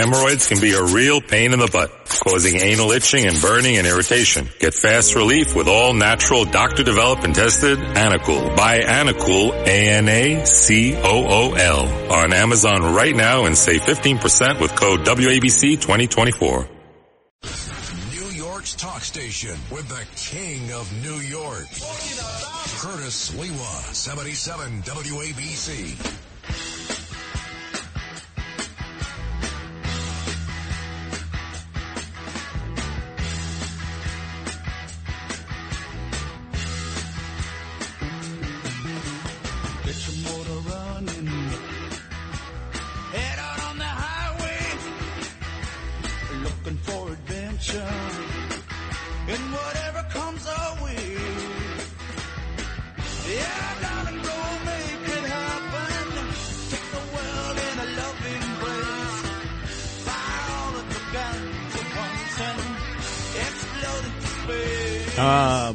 Hemorrhoids can be a real pain in the butt, causing anal itching and burning and irritation. Get fast relief with all natural, doctor-developed and tested Anacool. Buy Anacool, A-N-A-C-O-O-L, on Amazon right now and save 15% with code WABC 2024. New York's talk station with the King of New York, Curtis Lewa, 77 WABC.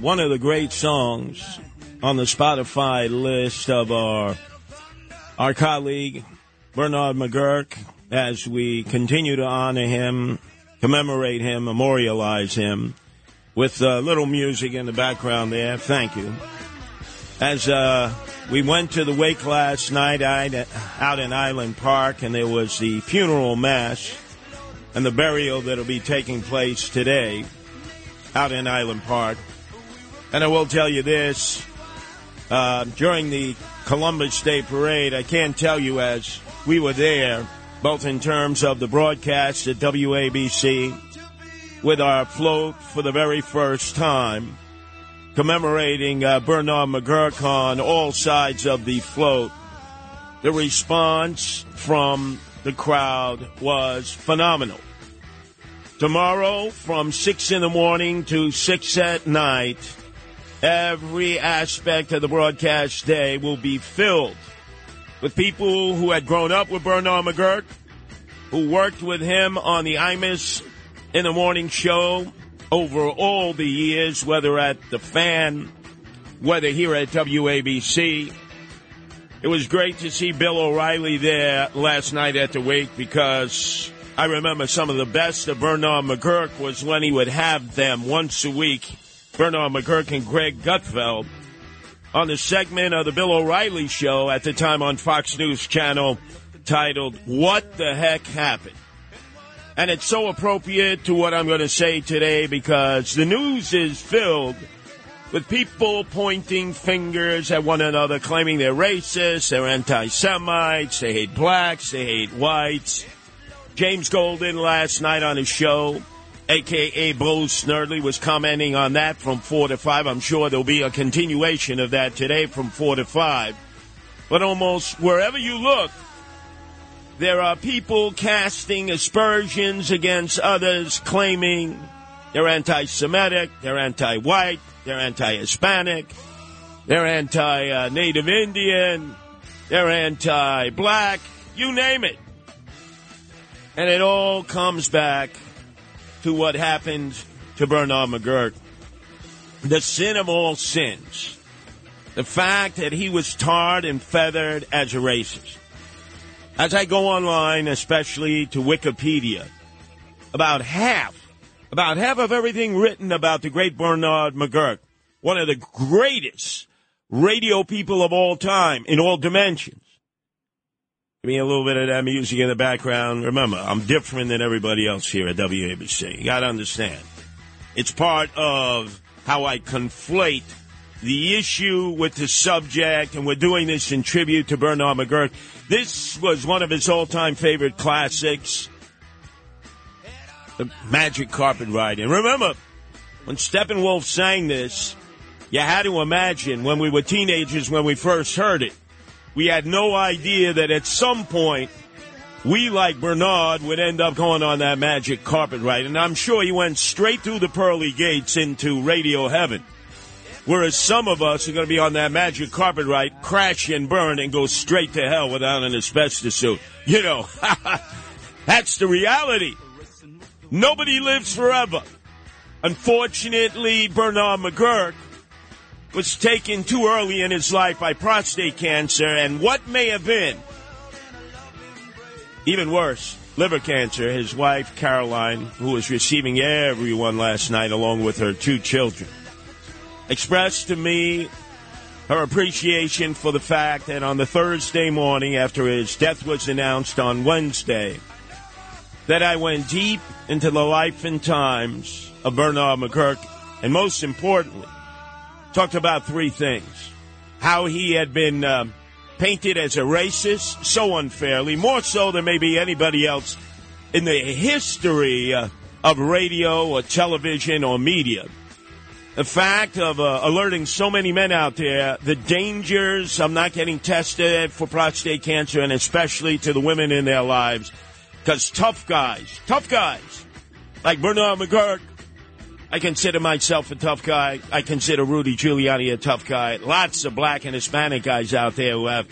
One of the great songs on the Spotify list of our colleague, Bernard McGuirk, as we continue to honor him, commemorate him, memorialize him, with a little music in the background there. Thank you. As we went to the wake last night out in Island Park, and there was the funeral mass and the burial that will be taking place today out in Island Park. And I will tell you this, during the Columbus Day Parade, I can tell you as we were there, both in terms of the broadcast at WABC, with our float for the very first time, commemorating Bernard McGuirk on all sides of the float, the response from the crowd was phenomenal. Tomorrow, from 6 in the morning to 6 at night, every aspect of the broadcast day will be filled with people who had grown up with Bernard McGuirk, who worked with him on the Imus in the morning show over all the years, whether at The Fan, whether here at WABC. It was great to see Bill O'Reilly there last night at the wake, because I remember some of the best of Bernard McGuirk was when he would have them once a week, Bernard McGuirk and Greg Gutfeld, on the segment of the Bill O'Reilly Show at the time on Fox News Channel titled, What the Heck Happened? And it's so appropriate to what I'm going to say today, because the news is filled with people pointing fingers at one another, claiming they're racist, they're anti-Semites, they hate blacks, they hate whites. James Golden last night on his show, a.k.a. Bo Snerdley, was commenting on that from 4 to 5. I'm sure there'll be a continuation of that today from 4 to 5. But almost wherever you look, there are people casting aspersions against others, claiming they're anti-Semitic, they're anti-white, they're anti-Hispanic, they're anti-Native Indian, they're anti-black, you name it. And it all comes back to what happened to Bernard McGuirk. The sin of all sins. The fact that he was tarred and feathered as a racist. As I go online, especially to Wikipedia, about half of everything written about the great Bernard McGuirk, one of the greatest radio people of all time in all dimensions. Give me a little bit of that music in the background. Remember, I'm different than everybody else here at WABC. You got to understand. It's part of how I conflate the issue with the subject, and we're doing this in tribute to Bernard McGuirk. This was one of his all-time favorite classics, The Magic Carpet Ride. And remember, when Steppenwolf sang this, you had to imagine when we were teenagers when we first heard it. We had no idea that at some point, we, like Bernard, would end up going on that magic carpet ride. And I'm sure he went straight through the pearly gates into radio heaven, whereas some of us are going to be on that magic carpet ride, crash and burn, and go straight to hell without an asbestos suit. You know, that's the reality. Nobody lives forever. Unfortunately, Bernard McGuirk was taken too early in his life by prostate cancer, and what may have been even worse liver cancer. His wife, Caroline, who was receiving everyone last night along with her two children, expressed to me her appreciation for the fact that on the Thursday morning after his death was announced on Wednesday, that I went deep into the life and times of Bernard McGuirk, and most importantly, talked about three things. How he had been painted as a racist, so unfairly, more so than maybe anybody else in the history of radio or television or media. The fact of alerting so many men out there, the dangers of not getting tested for prostate cancer, and especially to the women in their lives, because tough guys, like Bernard McGuirk, I consider myself a tough guy. I consider Rudy Giuliani a tough guy. Lots of black and Hispanic guys out there who have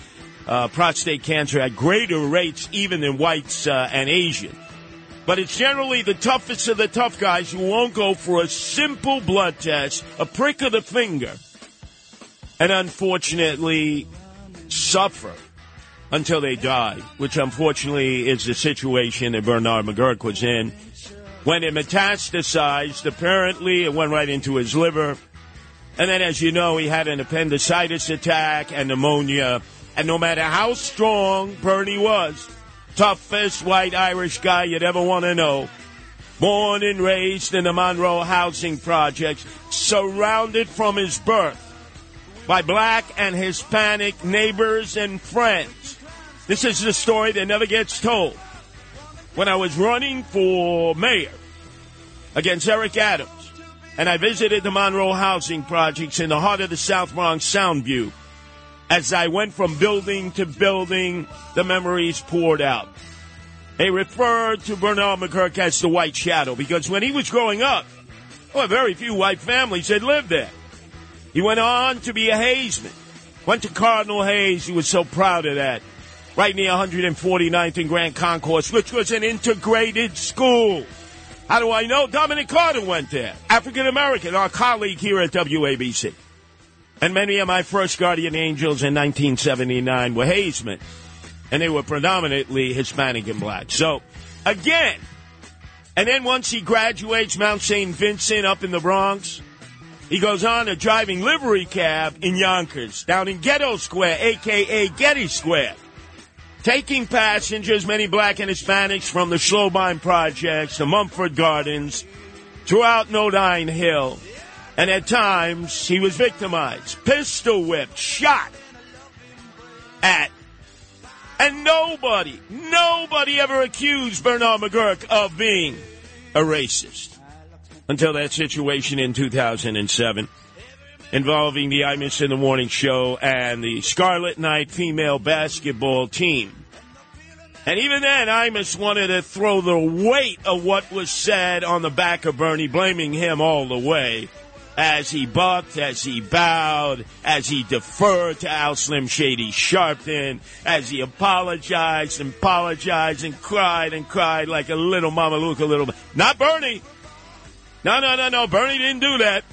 prostate cancer at greater rates even than whites and Asian. But it's generally the toughest of the tough guys who won't go for a simple blood test, a prick of the finger, and unfortunately suffer until they die, which unfortunately is the situation that Bernard McGuirk was in. When it metastasized, apparently it went right into his liver. And then, as you know, he had an appendicitis attack and pneumonia. And no matter how strong Bernie was, toughest white Irish guy you'd ever want to know, born and raised in the Monroe Housing Projects, surrounded from his birth by black and Hispanic neighbors and friends. This is the story that never gets told. When I was running for mayor against Eric Adams, and I visited the Monroe Housing Projects in the heart of the South Bronx, Soundview, as I went from building to building, the memories poured out. They referred to Bernard McGuirk as the White Shadow, because when he was growing up, well, very few white families had lived there. He went on to be a Hayesman. Went to Cardinal Hayes. He was so proud of that. Right near 149th and Grand Concourse, which was an integrated school. How do I know? Dominic Carter went there, African-American, our colleague here at WABC. And many of my first Guardian Angels in 1979 were Hayesmen, and they were predominantly Hispanic and black. So, again, and then once he graduates Mount St. Vincent up in the Bronx, he goes on to driving livery cab in Yonkers, down in Ghetto Square, a.k.a. Getty Square, taking passengers, many black and Hispanics, from the Schlobein Projects, the Mumford Gardens, throughout Nodine Hill. And at times, he was victimized, pistol whipped, shot at. And nobody ever accused Bernard McGuirk of being a racist. Until that situation in 2007. Involving the Imus in the Morning Show and the Scarlet Knight female basketball team. And even then, Imus wanted to throw the weight of what was said on the back of Bernie, blaming him all the way, as he bucked, as he bowed, as he deferred to Al Slim Shady Sharpton, as he apologized and cried like a little Mama Luke, a little... Not Bernie! No, Bernie didn't do that.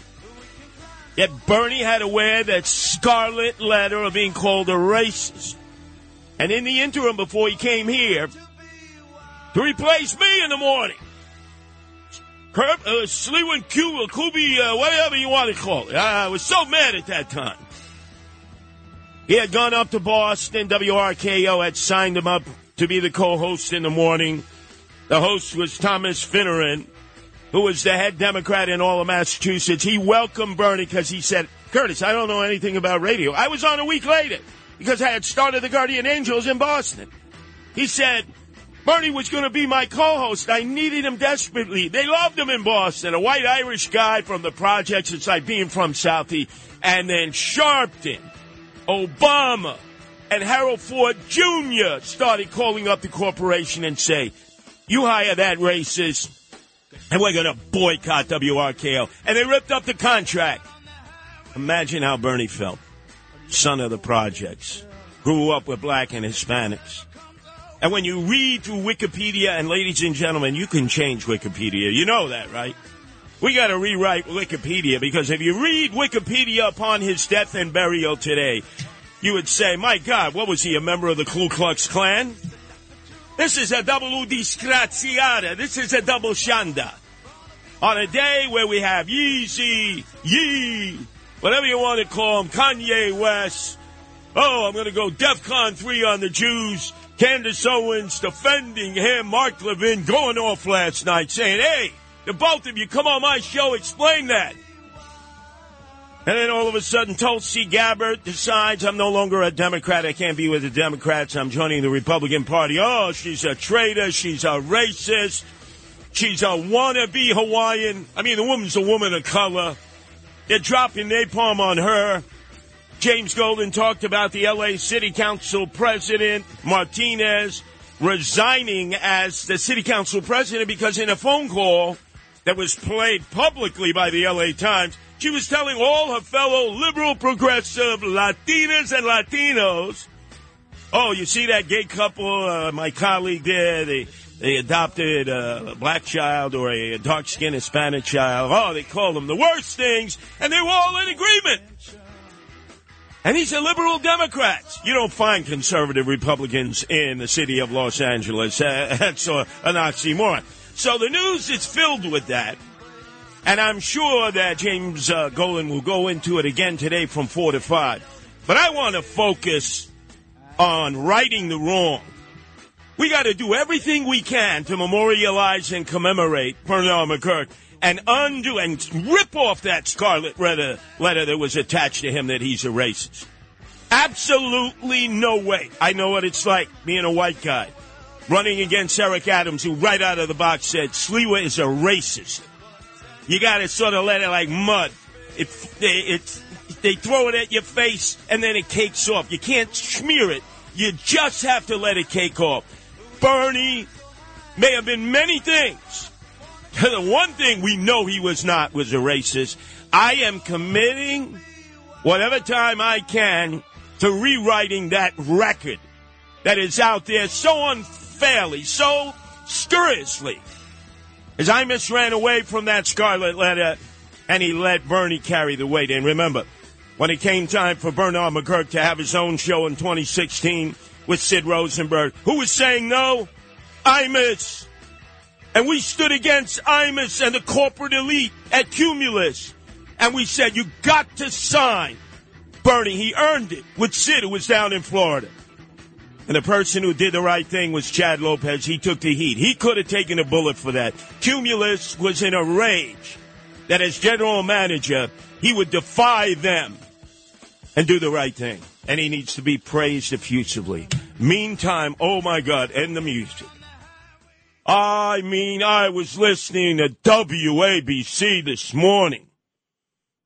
Yet Bernie had to wear that scarlet letter of being called a racist. And in the interim, before he came here to replace me in the morning, Sleewan Kubi, whatever you want to call it. I was so mad at that time. He had gone up to Boston. WRKO had signed him up to be the co-host in the morning. The host was Thomas Finneran, who was the head Democrat in all of Massachusetts. He welcomed Bernie because he said, Curtis, I don't know anything about radio. I was on a week later because I had started the Guardian Angels in Boston. He said, Bernie was going to be my co-host. I needed him desperately. They loved him in Boston, a white Irish guy from the projects. It's like being from Southie. And then Sharpton, Obama, and Harold Ford Jr. started calling up the corporation and say, you hire that racist, and we're going to boycott WRKO. And they ripped up the contract. Imagine how Bernie felt. Son of the projects. Grew up with black and Hispanics. And when you read through Wikipedia, and ladies and gentlemen, you can change Wikipedia. You know that, right? We got to rewrite Wikipedia, because if you read Wikipedia upon his death and burial today, you would say, my God, what was he, a member of the Ku Klux Klan? This is a double disgraziata. This is a double shanda. On a day where we have Yeezy, Yee, whatever you want to call him, Kanye West. Oh, I'm going to go DEFCON 3 on the Jews. Candace Owens defending him. Mark Levin going off last night saying, hey, the both of you, come on my show, explain that. And then all of a sudden, Tulsi Gabbard decides, I'm no longer a Democrat. I can't be with the Democrats. I'm joining the Republican Party. Oh, she's a traitor. She's a racist. She's a wannabe Hawaiian. I mean, the woman's a woman of color. They're dropping napalm on her. James Golden talked about the L.A. City Council president, Martinez, resigning as the city council president because in a phone call that was played publicly by the L.A. Times, she was telling all her fellow liberal, progressive Latinas and Latinos, oh, you see that gay couple, my colleague there, they adopted a black child or a dark-skinned Hispanic child. Oh, they called them the worst things, and they were all in agreement. And these are liberal Democrats. You don't find conservative Republicans in the city of Los Angeles. That's an oxymoron. So the news is filled with that. And I'm sure that James Golden will go into it again today from 4 to 5. But I want to focus on righting the wrong. We got to do everything we can to memorialize and commemorate Bernard McGuirk and undo and rip off that scarlet letter that was attached to him that he's a racist. Absolutely no way. I know what it's like being a white guy running against Eric Adams, who right out of the box said Sliwa is a racist. You got to sort of let it like mud. They throw it at your face, and then it cakes off. You can't smear it. You just have to let it cake off. Bernie may have been many things. The one thing we know he was not was a racist. I am committing whatever time I can to rewriting that record that is out there so unfairly, so scurriously. As Imus ran away from that scarlet letter, and he let Bernie carry the weight. And remember, when it came time for Bernard McGuirk to have his own show in 2016 with Sid Rosenberg, who was saying no? Imus. And we stood against Imus and the corporate elite at Cumulus. And we said, you got to sign Bernie. He earned it with Sid, who was down in Florida. And the person who did the right thing was Chad Lopez. He took the heat. He could have taken a bullet for that. Cumulus was in a rage that as general manager, he would defy them and do the right thing. And he needs to be praised effusively. Meantime, oh, my God, and the music. I mean, I was listening to WABC this morning.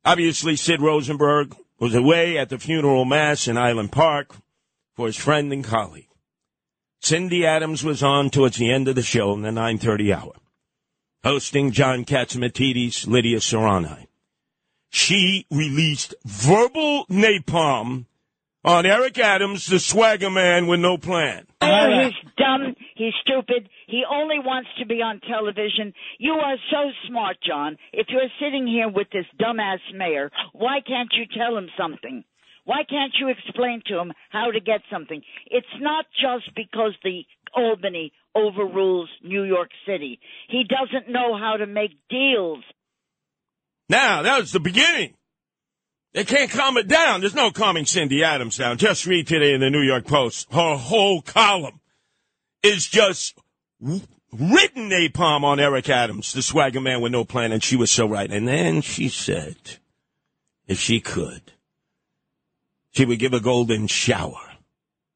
Obviously, Sid Rosenberg was away at the funeral mass in Island Park for his friend and colleague. Cindy Adams was on towards the end of the show in the 9:30 hour, hosting John Catsimatidis, Lydia Serrani. She released verbal napalm on Eric Adams, the swagger man with no plan. Oh, he's dumb. He's stupid. He only wants to be on television. You are so smart, John. If you're sitting here with this dumbass mayor, why can't you tell him something? Why can't you explain to him how to get something? It's not just because the Albany overrules New York City. He doesn't know how to make deals. Now, that was the beginning. They can't calm it down. There's no calming Cindy Adams down. Just read today in the New York Post. Her whole column is just written napalm on Eric Adams, the swagger man with no plan, and she was so right. And then she said, if she could, she would give a golden shower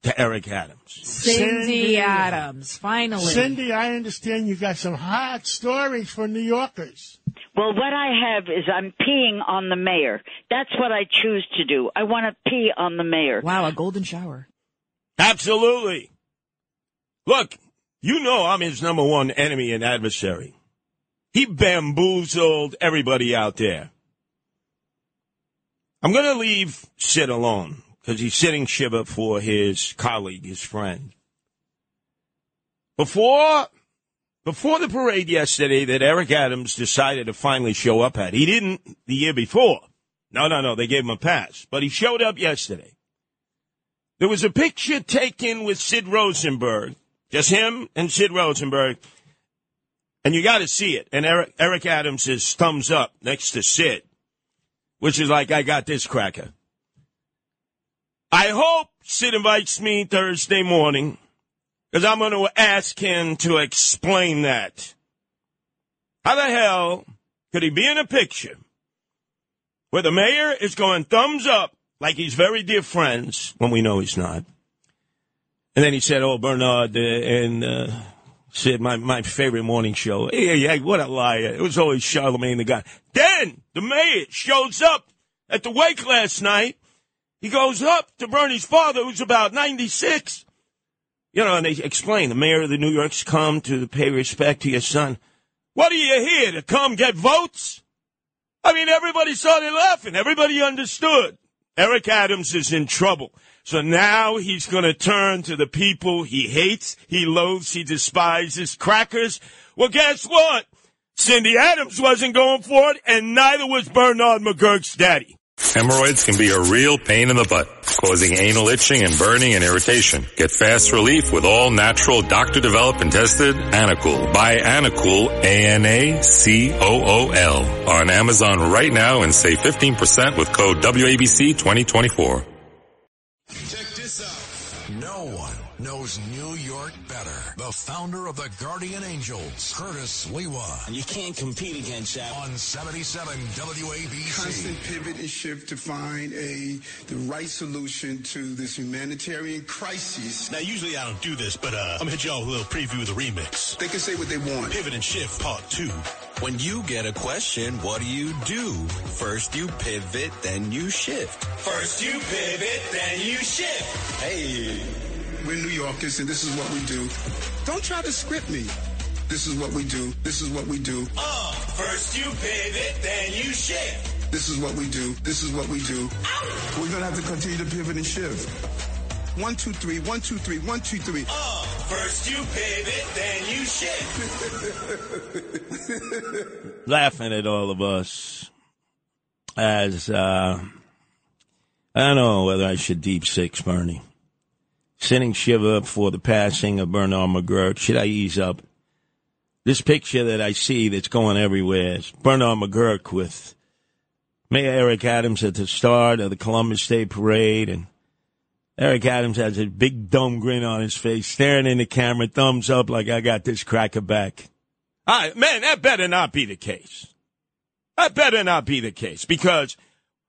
to Eric Adams. Cindy Adams, finally. Cindy, I understand you got some hot stories for New Yorkers. Well, what I have is I'm peeing on the mayor. That's what I choose to do. I want to pee on the mayor. Wow, a golden shower. Absolutely. Look, you know I'm his number one enemy and adversary. He bamboozled everybody out there. I'm going to leave Sid alone because he's sitting shiver for his colleague, his friend. Before the parade yesterday that Eric Adams decided to finally show up at, he didn't the year before. No, they gave him a pass. But he showed up yesterday. There was a picture taken with Sid Rosenberg Just him and Sid Rosenberg. And you got to see it. And Eric Adams is thumbs up next to Sid, which is like, I got this cracker. I hope Sid invites me Thursday morning, because I'm going to ask him to explain that. How the hell could he be in a picture where the mayor is going thumbs up like he's very dear friends, when we know he's not? And then he said, oh, Bernard and Sid, my favorite morning show. Yeah, what a liar. It was always Charlemagne the guy. Then the mayor shows up at the wake last night. He goes up to Bernie's father, who's about 96. You know, and they explain, the mayor of the New York's come to pay respect to your son. What are you here, to come get votes? I mean, everybody started laughing. Everybody understood. Eric Adams is in trouble. So now he's going to turn to the people he hates, he loathes, he despises, crackers. Well, guess what? Cindy Adams wasn't going for it, and neither was Bernard McGuirk's daddy. Hemorrhoids can be a real pain in the butt, causing anal itching and burning and irritation. Get fast relief with all-natural, doctor-developed and tested Anacool. Buy Anacool, A-N-A-C-O-O-L, on Amazon right now and save 15% with code WABC2024. Check this out. No one knows New York better. The founder of the Guardian Angels, Curtis Lewa. And you can't compete against that. On 77 WABC. Constant pivot and shift to find the right solution to this humanitarian crisis. Now, usually I don't do this, but I'm going to hit y'all with a little preview of the remix. They can say what they want. Pivot and Shift Part 2. When you get a question, what do? First you pivot, then you shift. First you pivot, then you shift. Hey. We're New Yorkers, and this is what we do. Don't try to script me. This is what we do. This is what we do. First you pivot, then you shift. This is what we do. This is what we do. Ow. We're going to have to continue to pivot and shift. 1, 2, 3, 1, 2, 3, 1, 2, 3. First you pivot, then you shift. Laughing at all of us as, I don't know whether I should deep six Bernie. Sending shiver for the passing of Bernard McGuirk. Should I ease up? This picture that I see that's going everywhere is Bernard McGuirk with Mayor Eric Adams at the start of the Columbus Day Parade. And Eric Adams has a big dumb grin on his face, staring in the camera, thumbs up like, I got this cracker back. All right, man, that better not be the case. That better not be the case. Because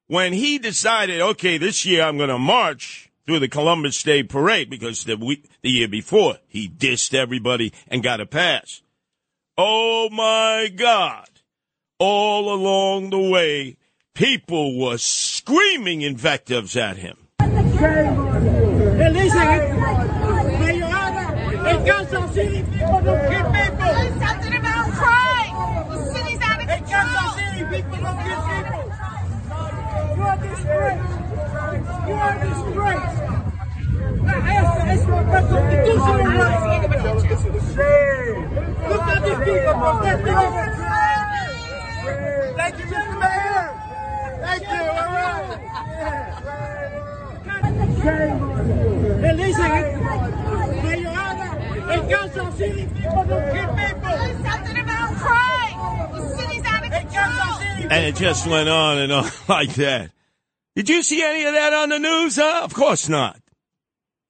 when he decided, okay, this year I'm going to march through the Columbus Day Parade, because the year before, he dissed everybody and got a pass. Oh, my God. All along the way, people were screaming invectives at him. And it just went on and on like that. Did you see any of that on the news? Of course not.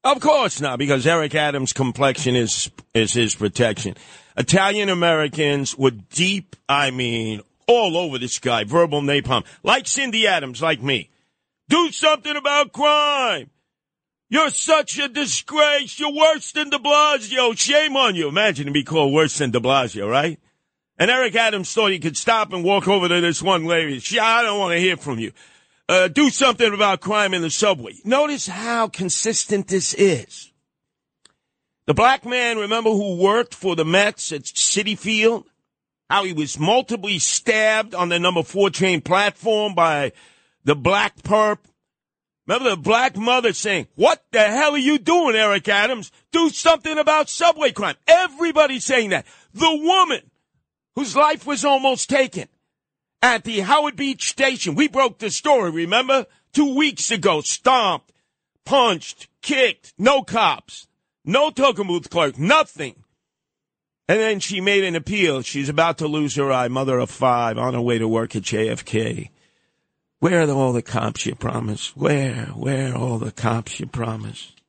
Of course not, because Eric Adams' complexion is his protection. Italian-Americans were deep, I mean, all over this guy, verbal napalm. Like Cindy Adams, like me. Do something about crime. You're such a disgrace. You're worse than de Blasio. Shame on you. Imagine to be called worse than de Blasio, right? And Eric Adams thought he could stop and walk over to this one lady. She, I don't want to hear from you. Do something about crime in the subway. Notice how consistent this is. The black man, remember, who worked for the Mets at Citi Field? How he was multiply stabbed on the number 4 train platform by the black perp. Remember the black mother saying, what the hell are you doing, Eric Adams? Do something about subway crime. Everybody's saying that. The woman whose life was almost taken at the Howard Beach station, we broke the story, remember? 2 weeks ago, stomped, punched, kicked, no cops. No token booth clerk, nothing. And then she made an appeal. She's about to lose her eye, mother of five, on her way to work at JFK. Where are all the cops you promised? Where are all the cops you promised?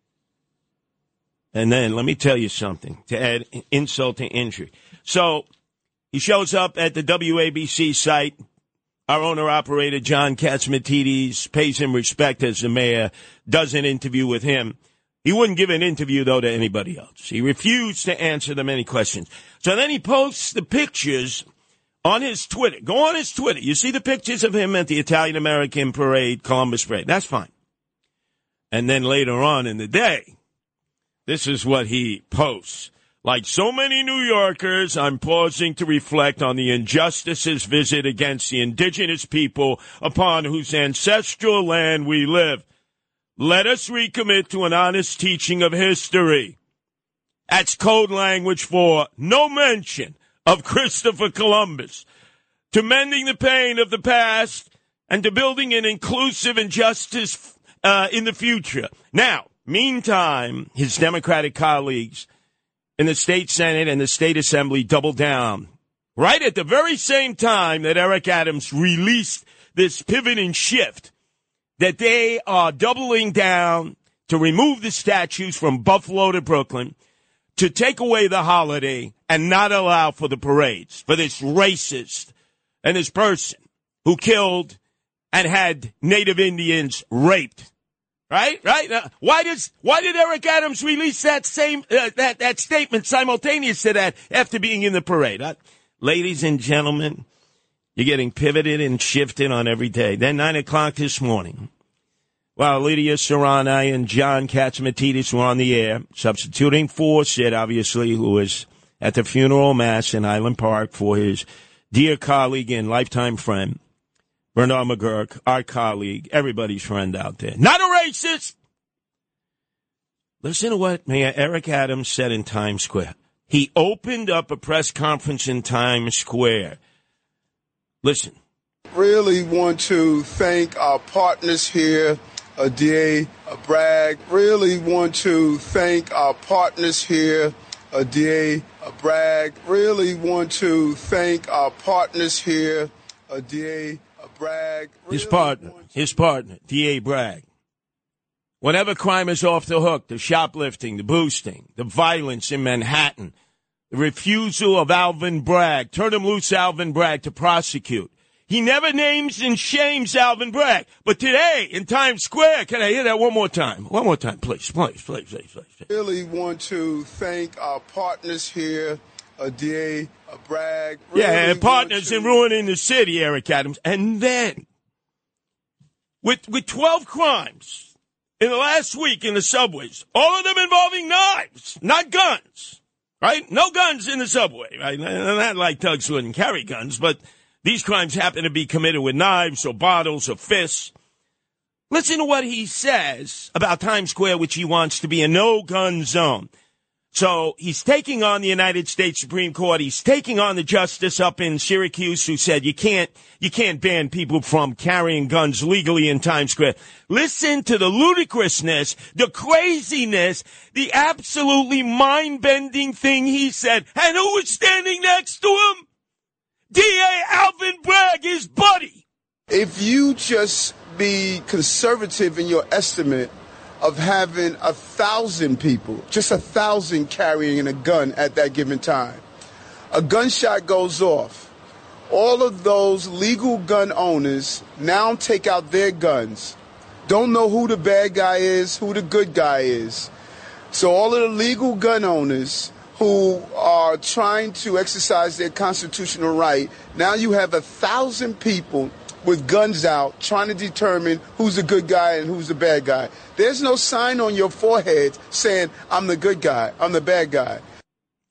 And then let me tell you something to add insult to injury. So he shows up at the WABC site. Our owner-operator, John Catsimatidis, pays him respect as the mayor, does an interview with him. He wouldn't give an interview, though, to anybody else. He refused to answer them any questions. So then he posts the pictures on his Twitter. Go on his Twitter. You see the pictures of him at the Italian-American parade, Columbus Parade. That's fine. And then later on in the day, this is what he posts. Like so many New Yorkers, I'm pausing to reflect on the injustices visited against the indigenous people upon whose ancestral land we live. Let us recommit to an honest teaching of history. That's code language for no mention of Christopher Columbus. To mending the pain of the past and to building an inclusive injustice in the future. Now, meantime, his Democratic colleagues in the state Senate and the state assembly doubled down. Right at the very same time that Eric Adams released this pivot and shift, that they are doubling down to remove the statues from Buffalo to Brooklyn, to take away the holiday and not allow for the parades for this racist and this person who killed and had Native Indians raped. Right? Now, why did Eric Adams release that same that statement simultaneous to that after being in the parade? Ladies and gentlemen, you're getting pivoted and shifted on every day. Then 9 o'clock this morning, while Lydia Serrani and John Catsimatidis were on the air, substituting for Sid, obviously, who was at the funeral mass in Highland Park for his dear colleague and lifetime friend, Bernard McGuirk, our colleague, everybody's friend out there. Not a racist! Listen to what Mayor Eric Adams said in Times Square. He opened up a press conference in Times Square. Listen. Really want to thank our partners here, DA Bragg. Really want to thank our partners here, DA Bragg. Really want to thank our partners here, DA Bragg. Really his partner, DA Bragg. Whenever crime is off the hook, the shoplifting, the boosting, the violence in Manhattan, the refusal of Alvin Bragg. Turn him loose, Alvin Bragg, to prosecute. He never names and shames Alvin Bragg. But today, in Times Square, can I hear that one more time? One more time, please, please, please, please, please. Really want to thank our partners here, DA Bragg. Really and partners in ruining the city, Eric Adams. And then, with 12 crimes in the last week in the subways, all of them involving knives, not guns. Right? No guns in the subway, right? Not like thugs wouldn't carry guns, but these crimes happen to be committed with knives or bottles or fists. Listen to what he says about Times Square, which he wants to be a no-gun zone. So he's taking on the United States Supreme Court. He's taking on the justice up in Syracuse who said you can't ban people from carrying guns legally in Times Square. Listen to the ludicrousness, the craziness, the absolutely mind-bending thing he said. And who was standing next to him? DA Alvin Bragg, his buddy. If you just be conservative in your estimate of having 1,000 people, just 1,000 carrying a gun at that given time. A gunshot goes off. All of those legal gun owners now take out their guns. Don't know who the bad guy is, who the good guy is. So all of the legal gun owners who are trying to exercise their constitutional right, now you have 1,000 people with guns out, trying to determine who's the good guy and who's the bad guy. There's no sign on your forehead saying, I'm the good guy, I'm the bad guy.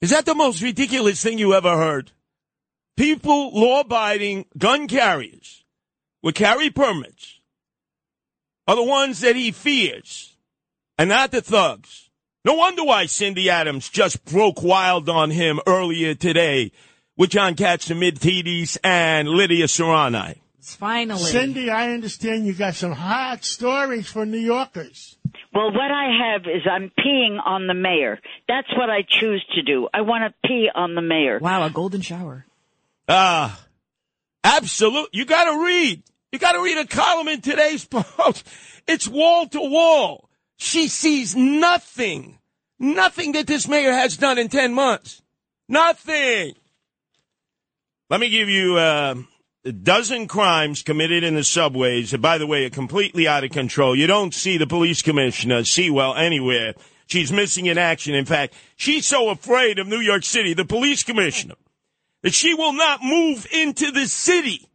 Is that the most ridiculous thing you ever heard? People, law-abiding gun carriers with carry permits are the ones that he fears and not the thugs. No wonder why Cindy Adams just broke wild on him earlier today with John Catsimatidis and Lydia Serrani. Finally. Cindy, I understand you got some hot stories for New Yorkers. Well, what I have is I'm peeing on the mayor. That's what I choose to do. I want to pee on the mayor. Wow, a golden shower. Absolute. You got to read. You got to read a column in today's Post. It's wall to wall. She sees nothing. Nothing that this mayor has done in 10 months. Nothing. Let me give you a dozen crimes committed in the subways. By the way, are completely out of control. You don't see the police commissioner, Sewell, anywhere. She's missing in action. In fact, she's so afraid of New York City, the police commissioner, that she will not move into the city.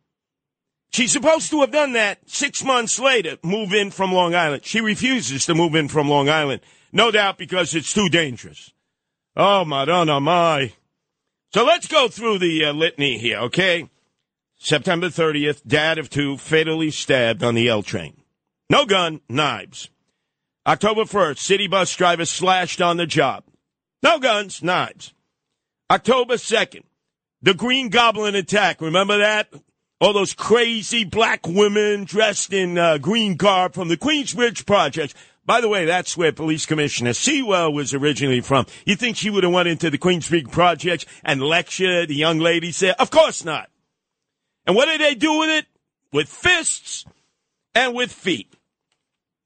She's supposed to have done that 6 months later, move in from Long Island. She refuses to move in from Long Island, no doubt because it's too dangerous. Oh, Madonna, my. So let's go through the litany here, okay? September 30th, dad of two fatally stabbed on the L train. No gun, knives. October 1st, city bus driver slashed on the job. No guns, knives. October 2nd. The Green Goblin attack, remember that? All those crazy black women dressed in green garb from the Queensbridge Project. By the way, that's where Police Commissioner Sewell was originally from. You think she would have went into the Queensbridge Project and lectured the young ladies there? Of course not. And what did they do with it? With fists and with feet.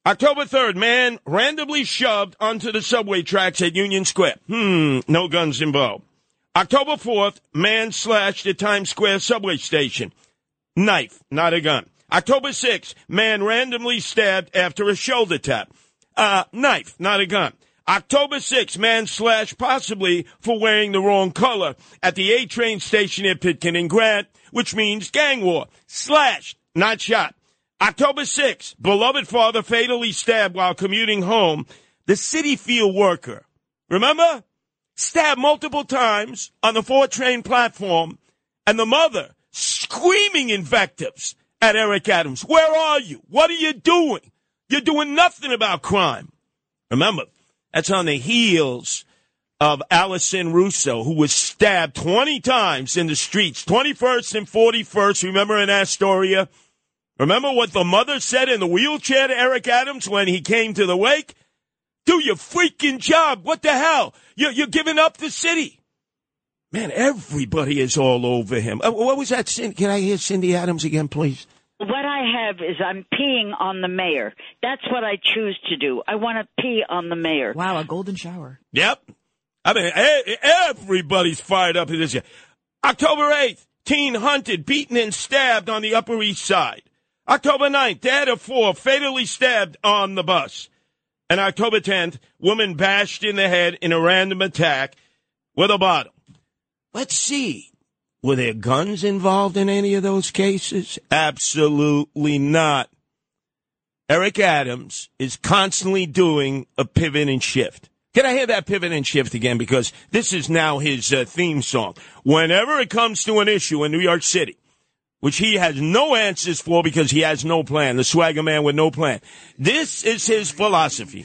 October 3rd, man randomly shoved onto the subway tracks at Union Square. No guns involved. October 4th, man slashed at Times Square subway station. Knife, not a gun. October 6th, man randomly stabbed after a shoulder tap. Knife, not a gun. October 6th, man slashed possibly for wearing the wrong color at the A train station at Pitkin and Grant, which means gang war. Slashed, not shot. October 6th, beloved father fatally stabbed while commuting home. The city field worker, remember? Stabbed multiple times on the 4 train platform, and the mother screaming invectives at Eric Adams. Where are you? What are you doing? You're doing nothing about crime. Remember, that's on the heels of Allison Russo, who was stabbed 20 times in the streets, 21st and 41st, remember, in Astoria? Remember what the mother said in the wheelchair to Eric Adams when he came to the wake? Do your freaking job. What the hell? You're giving up the city. Man, everybody is all over him. What was that, Cindy? Can I hear Cindy Adams again, please? What I have is I'm peeing on the mayor. That's what I choose to do. I want to pee on the mayor. Wow, a golden shower. Yep. I mean, everybody's fired up at this year. October 8th, teen hunted, beaten and stabbed on the Upper East Side. October 9th, dad of 4 fatally stabbed on the bus. And October 10th, woman bashed in the head in a random attack with a bottle. Let's see. Were there guns involved in any of those cases? Absolutely not. Eric Adams is constantly doing a pivot and shift. Can I hear that pivot and shift again? Because this is now his theme song. Whenever it comes to an issue in New York City, which he has no answers for because he has no plan, the swagger man with no plan. This is his philosophy.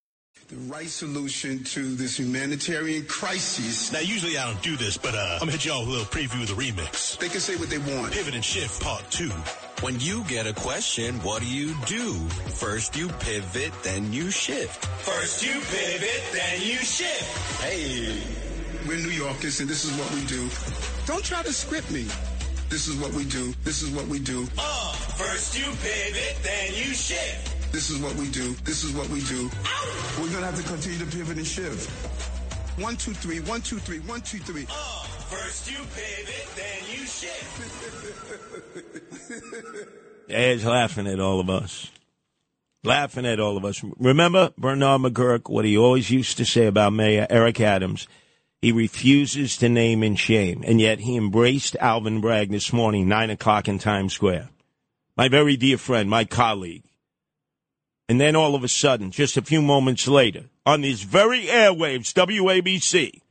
The right solution to this humanitarian crisis. Now, usually I don't do this, but I'm going to hit y'all with a little preview of the remix. They can say what they want. Pivot and Shift Part 2. When you get a question, what do? First you pivot, then you shift. First you pivot, then you shift. Hey. We're New Yorkers, and this is what we do. Don't try to script me. This is what we do. This is what we do. First you pivot, then you shift. This is what we do. This is what we do. Ow! We're going to have to continue to pivot and shift. 1, 2, 3. 1, 2, 3. 1, 2, 3. First you pivot, then you shift. Ed's laughing at all of us. Laughing at all of us. Remember Bernard McGuirk, what he always used to say about Mayor Eric Adams? He refuses to name and shame, and yet he embraced Alvin Bragg this morning, 9 o'clock in Times Square. My very dear friend, my colleague. And then all of a sudden, just a few moments later, on these very airwaves, WABC,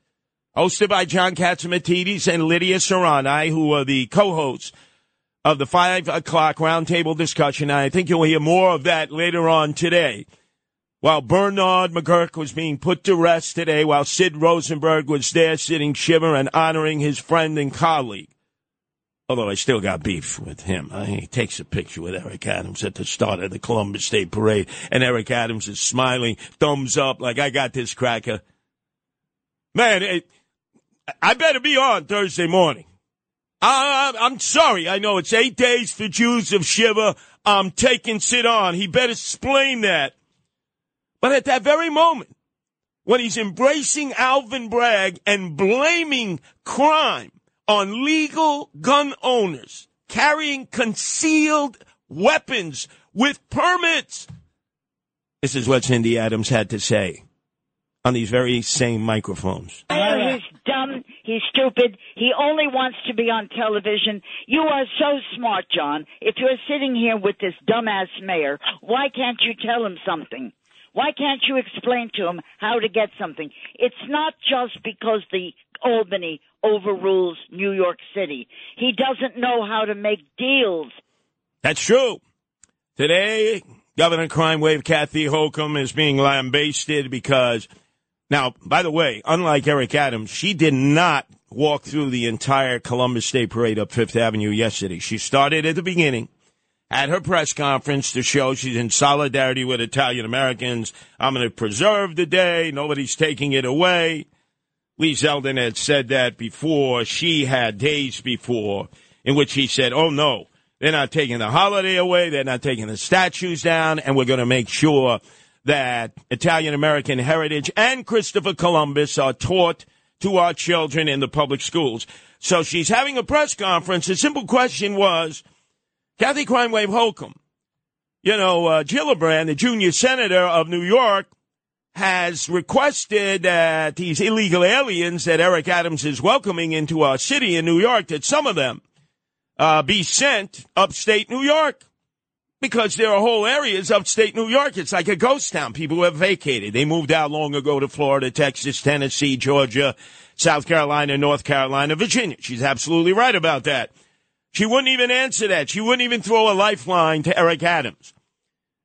hosted by John Catsimatidis and Lydia Serrani, who are the co-hosts of the 5 o'clock roundtable discussion. I think you'll hear more of that later on today. While Bernard McGuirk was being put to rest today, while Sid Rosenberg was there sitting shiver and honoring his friend and colleague. Although I still got beef with him. He takes a picture with Eric Adams at the start of the Columbus Day Parade, and Eric Adams is smiling, thumbs up, like, I got this cracker. Man, I better be on Thursday morning. I'm sorry. I know it's 8 days for Jews of Shiva. I'm taking Sid on. He better explain that. But at that very moment, when he's embracing Alvin Bragg and blaming crime on legal gun owners carrying concealed weapons with permits, this is what Cindy Adams had to say on these very same microphones. He's dumb. He's stupid. He only wants to be on television. You are so smart, John. If you're sitting here with this dumbass mayor, why can't you tell him something? Why can't you explain to him how to get something? It's not just because the Albany overrules New York City. He doesn't know how to make deals. That's true. Today, Governor Crime Wave Kathy Hochul is being lambasted because, now, by the way, unlike Eric Adams, she did not walk through the entire Columbus Day Parade up Fifth Avenue yesterday. She started at the beginning. At her press conference to show she's in solidarity with Italian-Americans. I'm going to preserve the day. Nobody's taking it away. Lee Zeldin had said that before. She had days before in which he said, oh, no, they're not taking the holiday away. They're not taking the statues down. And we're going to make sure that Italian-American heritage and Christopher Columbus are taught to our children in the public schools. So she's having a press conference. The simple question was, Kathy Crime Wave Hochul, Gillibrand, the junior senator of New York, has requested that these illegal aliens that Eric Adams is welcoming into our city in New York, that some of them be sent upstate New York, because there are whole areas upstate New York. It's like a ghost town. People have vacated. They moved out long ago to Florida, Texas, Tennessee, Georgia, South Carolina, North Carolina, Virginia. She's absolutely right about that. She wouldn't even answer that. She wouldn't even throw a lifeline to Eric Adams.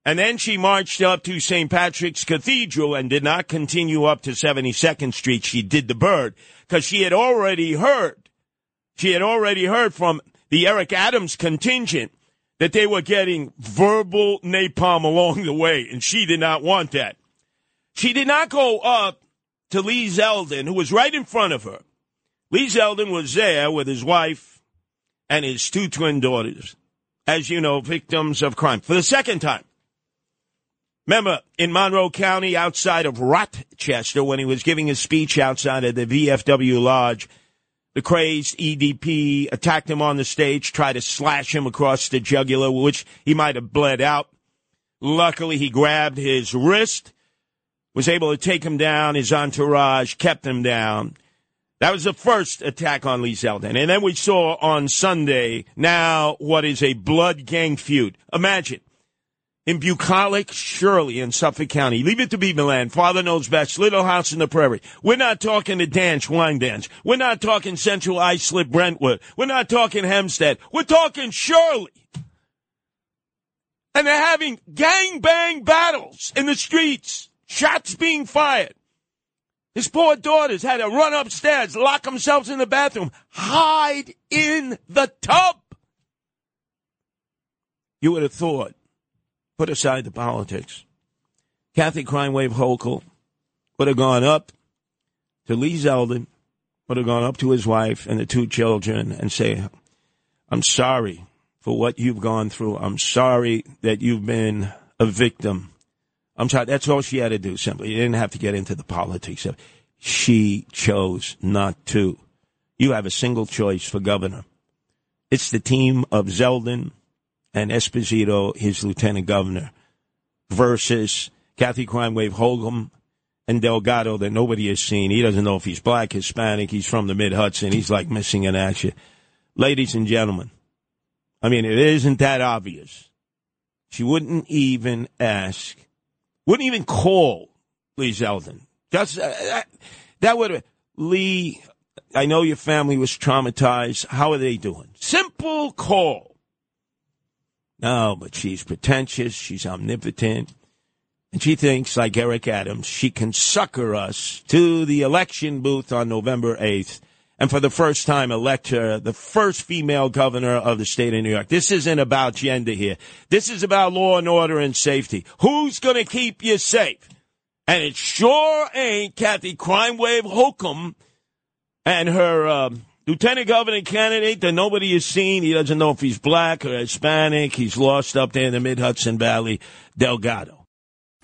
And then she marched up to St. Patrick's Cathedral and did not continue up to 72nd Street. She did the bird because she had already heard from the Eric Adams contingent that they were getting verbal napalm along the way, and she did not want that. She did not go up to Lee Zeldin, who was right in front of her. Lee Zeldin was there with his wife and his two twin daughters, as you know, victims of crime. For the second time. Remember, in Monroe County, outside of Rochester, when he was giving his speech outside of the VFW Lodge, the crazed EDP attacked him on the stage, tried to slash him across the jugular, which he might have bled out. Luckily, he grabbed his wrist, was able to take him down. His entourage kept him down. That was the first attack on Lee Zeldin. And then we saw on Sunday now what is a blood gang feud. Imagine, in bucolic Shirley in Suffolk County, leave it to Be Milan, Father Knows Best, Little House in the Prairie. We're not talking the dance, wine dance. We're not talking Central Islip, Brentwood. We're not talking Hempstead. We're talking Shirley. And they're having gangbang battles in the streets, shots being fired. His poor daughters had to run upstairs, lock themselves in the bathroom, hide in the tub. You would have thought, put aside the politics, Kathy Crime Wave Hochul would have gone up to Lee Zeldin, would have gone up to his wife and the two children and say, I'm sorry for what you've gone through. I'm sorry that you've been a victim. I'm sorry, that's all she had to do, simply. You didn't have to get into the politics of it. She chose not to. You have a single choice for governor. It's the team of Zeldin and Esposito, his lieutenant governor, versus Kathy Crime Wave Hochul and Delgado that nobody has seen. He doesn't know if he's black, Hispanic. He's from the Mid-Hudson. He's like missing in action. Ladies and gentlemen, I mean, it isn't that obvious She wouldn't even ask, wouldn't even call Lee Zeldin. That's, that would have, Lee, I know your family was traumatized. How are they doing? Simple call. No, but she's pretentious. She's omnipotent. And she thinks, like Eric Adams, she can sucker us to the election booth on November 8th. And for the first time, elect her the first female governor of the state of New York. This isn't about gender here. This is about law and order and safety. Who's going to keep you safe? And it sure ain't Kathy Crime Wave Holcomb and her lieutenant governor candidate that nobody has seen. He doesn't know if he's black or Hispanic. He's lost up there in the mid-Hudson Valley, Delgado.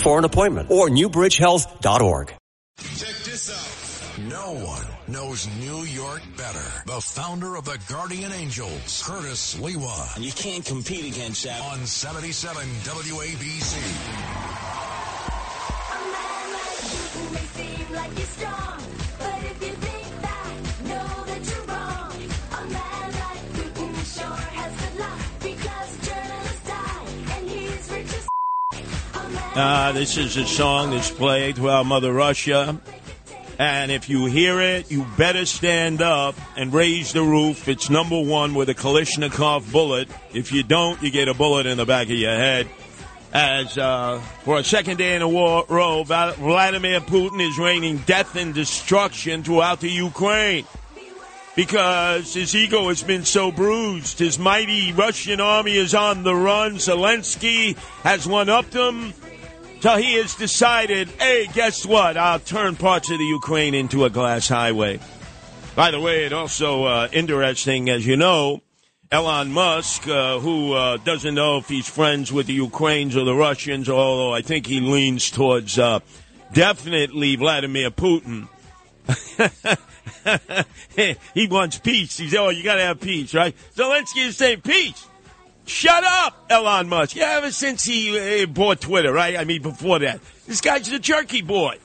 For an appointment or newbridgehealth.org. Check this out. No one knows New York better. The founder of the Guardian Angels, Curtis Lewa. And you can't compete against that. On 77 WABC. A man like you may seem like you're strong, but if you think back, know that you're wrong. A man like Putin sure has good luck, because journalists die and he's rich as. This is a song that's played throughout Mother Russia. And if you hear it, you better stand up and raise the roof. It's number one with a Kalashnikov bullet. If you don't, you get a bullet in the back of your head. As for a second day in a row, Vladimir Putin is raining death and destruction throughout the Ukraine. Because his ego has been so bruised. His mighty Russian army is on the run. Zelensky has one-upped them. So he has decided, hey, guess what? I'll turn parts of the Ukraine into a glass highway. By the way, it also interesting, as you know, Elon Musk, who doesn't know if he's friends with the Ukrainians or the Russians, although I think he leans towards definitely Vladimir Putin. He wants peace. He said, oh, you got to have peace, right? Zelensky is saying peace. Shut up, Elon Musk. Yeah, ever since he bought Twitter, right? I mean, before that. This guy's the jerky boy.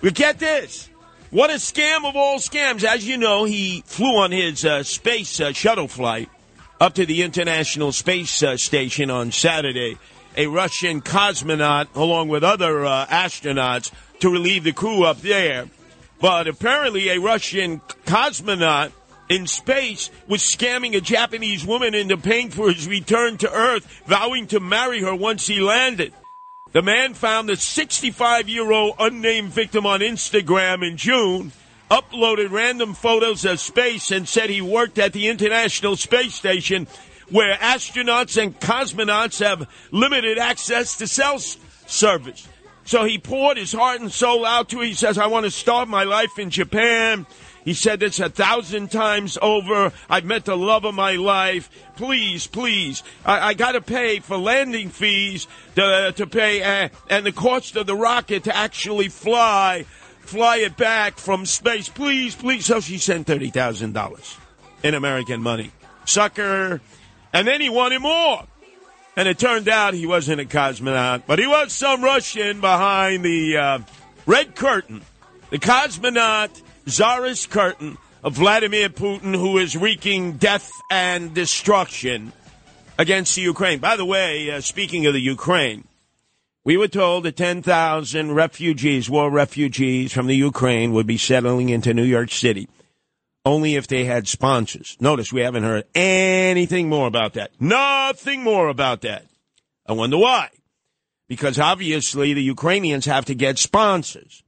But get this. What a scam of all scams. As you know, he flew on his space shuttle flight up to the International Space Station on Saturday. A Russian cosmonaut, along with other astronauts, to relieve the crew up there. But apparently a Russian cosmonaut in space was scamming a Japanese woman into paying for his return to Earth, vowing to marry her once he landed. The man found the 65-year-old unnamed victim on Instagram in June, uploaded random photos of space, and said he worked at the International Space Station, where astronauts and cosmonauts have limited access to cell service. So he poured his heart and soul out to it. He says, I want to start my life in Japan. He said this 1,000 times over. I've met the love of my life. Please, please. I got to pay for landing fees to pay and the cost of the rocket to actually fly it back from space. Please, please. So she sent $30,000 in American money. Sucker. And then he wanted more. And it turned out he wasn't a cosmonaut, but he was some Russian behind the red curtain, the cosmonaut czarist curtain of Vladimir Putin, who is wreaking death and destruction against the Ukraine. By the way, speaking of the Ukraine, we were told that 10,000 refugees, war refugees from the Ukraine would be settling into New York City. Only if they had sponsors. Notice we haven't heard anything more about that. Nothing more about that. I wonder why. Because obviously the Ukrainians have to get sponsors.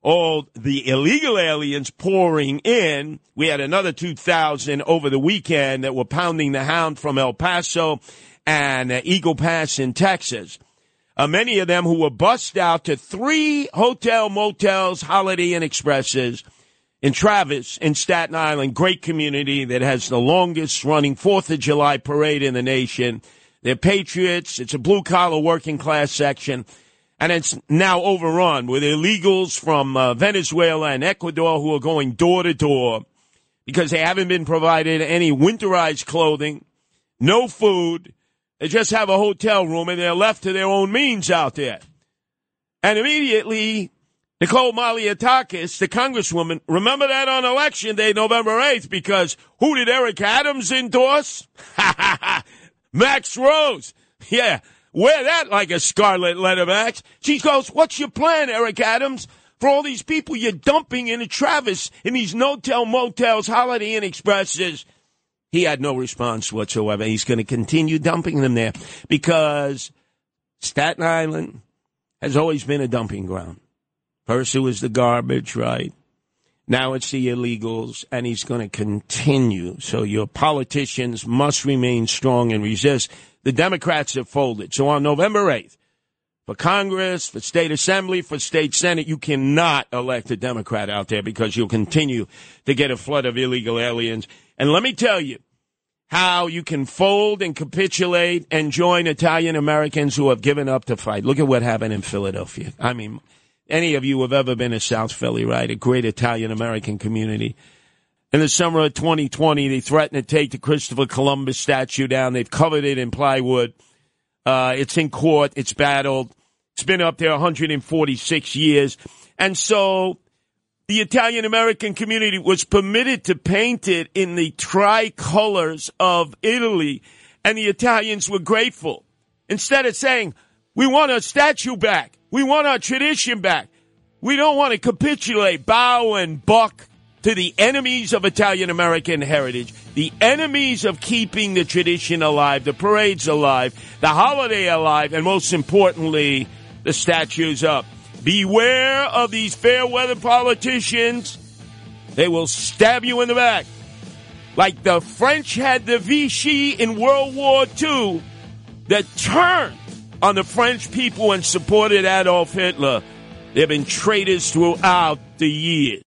All the illegal aliens pouring in. We had another 2,000 over the weekend that were pounding the hound from El Paso and Eagle Pass in Texas. Many of them who were bussed out to 3 hotel motels, Holiday Inn Expresses, in Travis, in Staten Island, great community that has the longest running 4th of July parade in the nation. They're patriots. It's a blue-collar working-class section. And it's now overrun with illegals from Venezuela and Ecuador who are going door-to-door because they haven't been provided any winterized clothing, no food. They just have a hotel room, and they're left to their own means out there. And immediately, Nicole Maliotakis, the congresswoman, remember that on Election Day, November 8th, because who did Eric Adams endorse? Max Rose. Yeah, wear that like a scarlet letter, Max. She goes, what's your plan, Eric Adams, for all these people you're dumping into Travis in these no-tell motels, Holiday Inn Expresses? He had no response whatsoever. He's going to continue dumping them there because Staten Island has always been a dumping ground. First it was the garbage, right? Now it's the illegals, and he's going to continue. So your politicians must remain strong and resist. The Democrats have folded. So on November 8th, for Congress, for State Assembly, for State Senate, you cannot elect a Democrat out there because you'll continue to get a flood of illegal aliens. And let me tell you how you can fold and capitulate and join Italian-Americans who have given up the fight. Look at what happened in Philadelphia. I mean, any of you who have ever been to South Philly, right? A great Italian-American community. In the summer of 2020, they threatened to take the Christopher Columbus statue down. They've covered it in plywood. It's in court. It's battled. It's been up there 146 years. And so the Italian-American community was permitted to paint it in the tricolors of Italy, and the Italians were grateful. Instead of saying, we want our statue back. We want our tradition back. We don't want to capitulate, bow and buck to the enemies of Italian-American heritage, the enemies of keeping the tradition alive, the parades alive, the holiday alive, and most importantly, the statues up. Beware of these fair-weather politicians. They will stab you in the back. Like the French had the Vichy in World War II that turned on the French people and supported Adolf Hitler. There have been traitors throughout the years.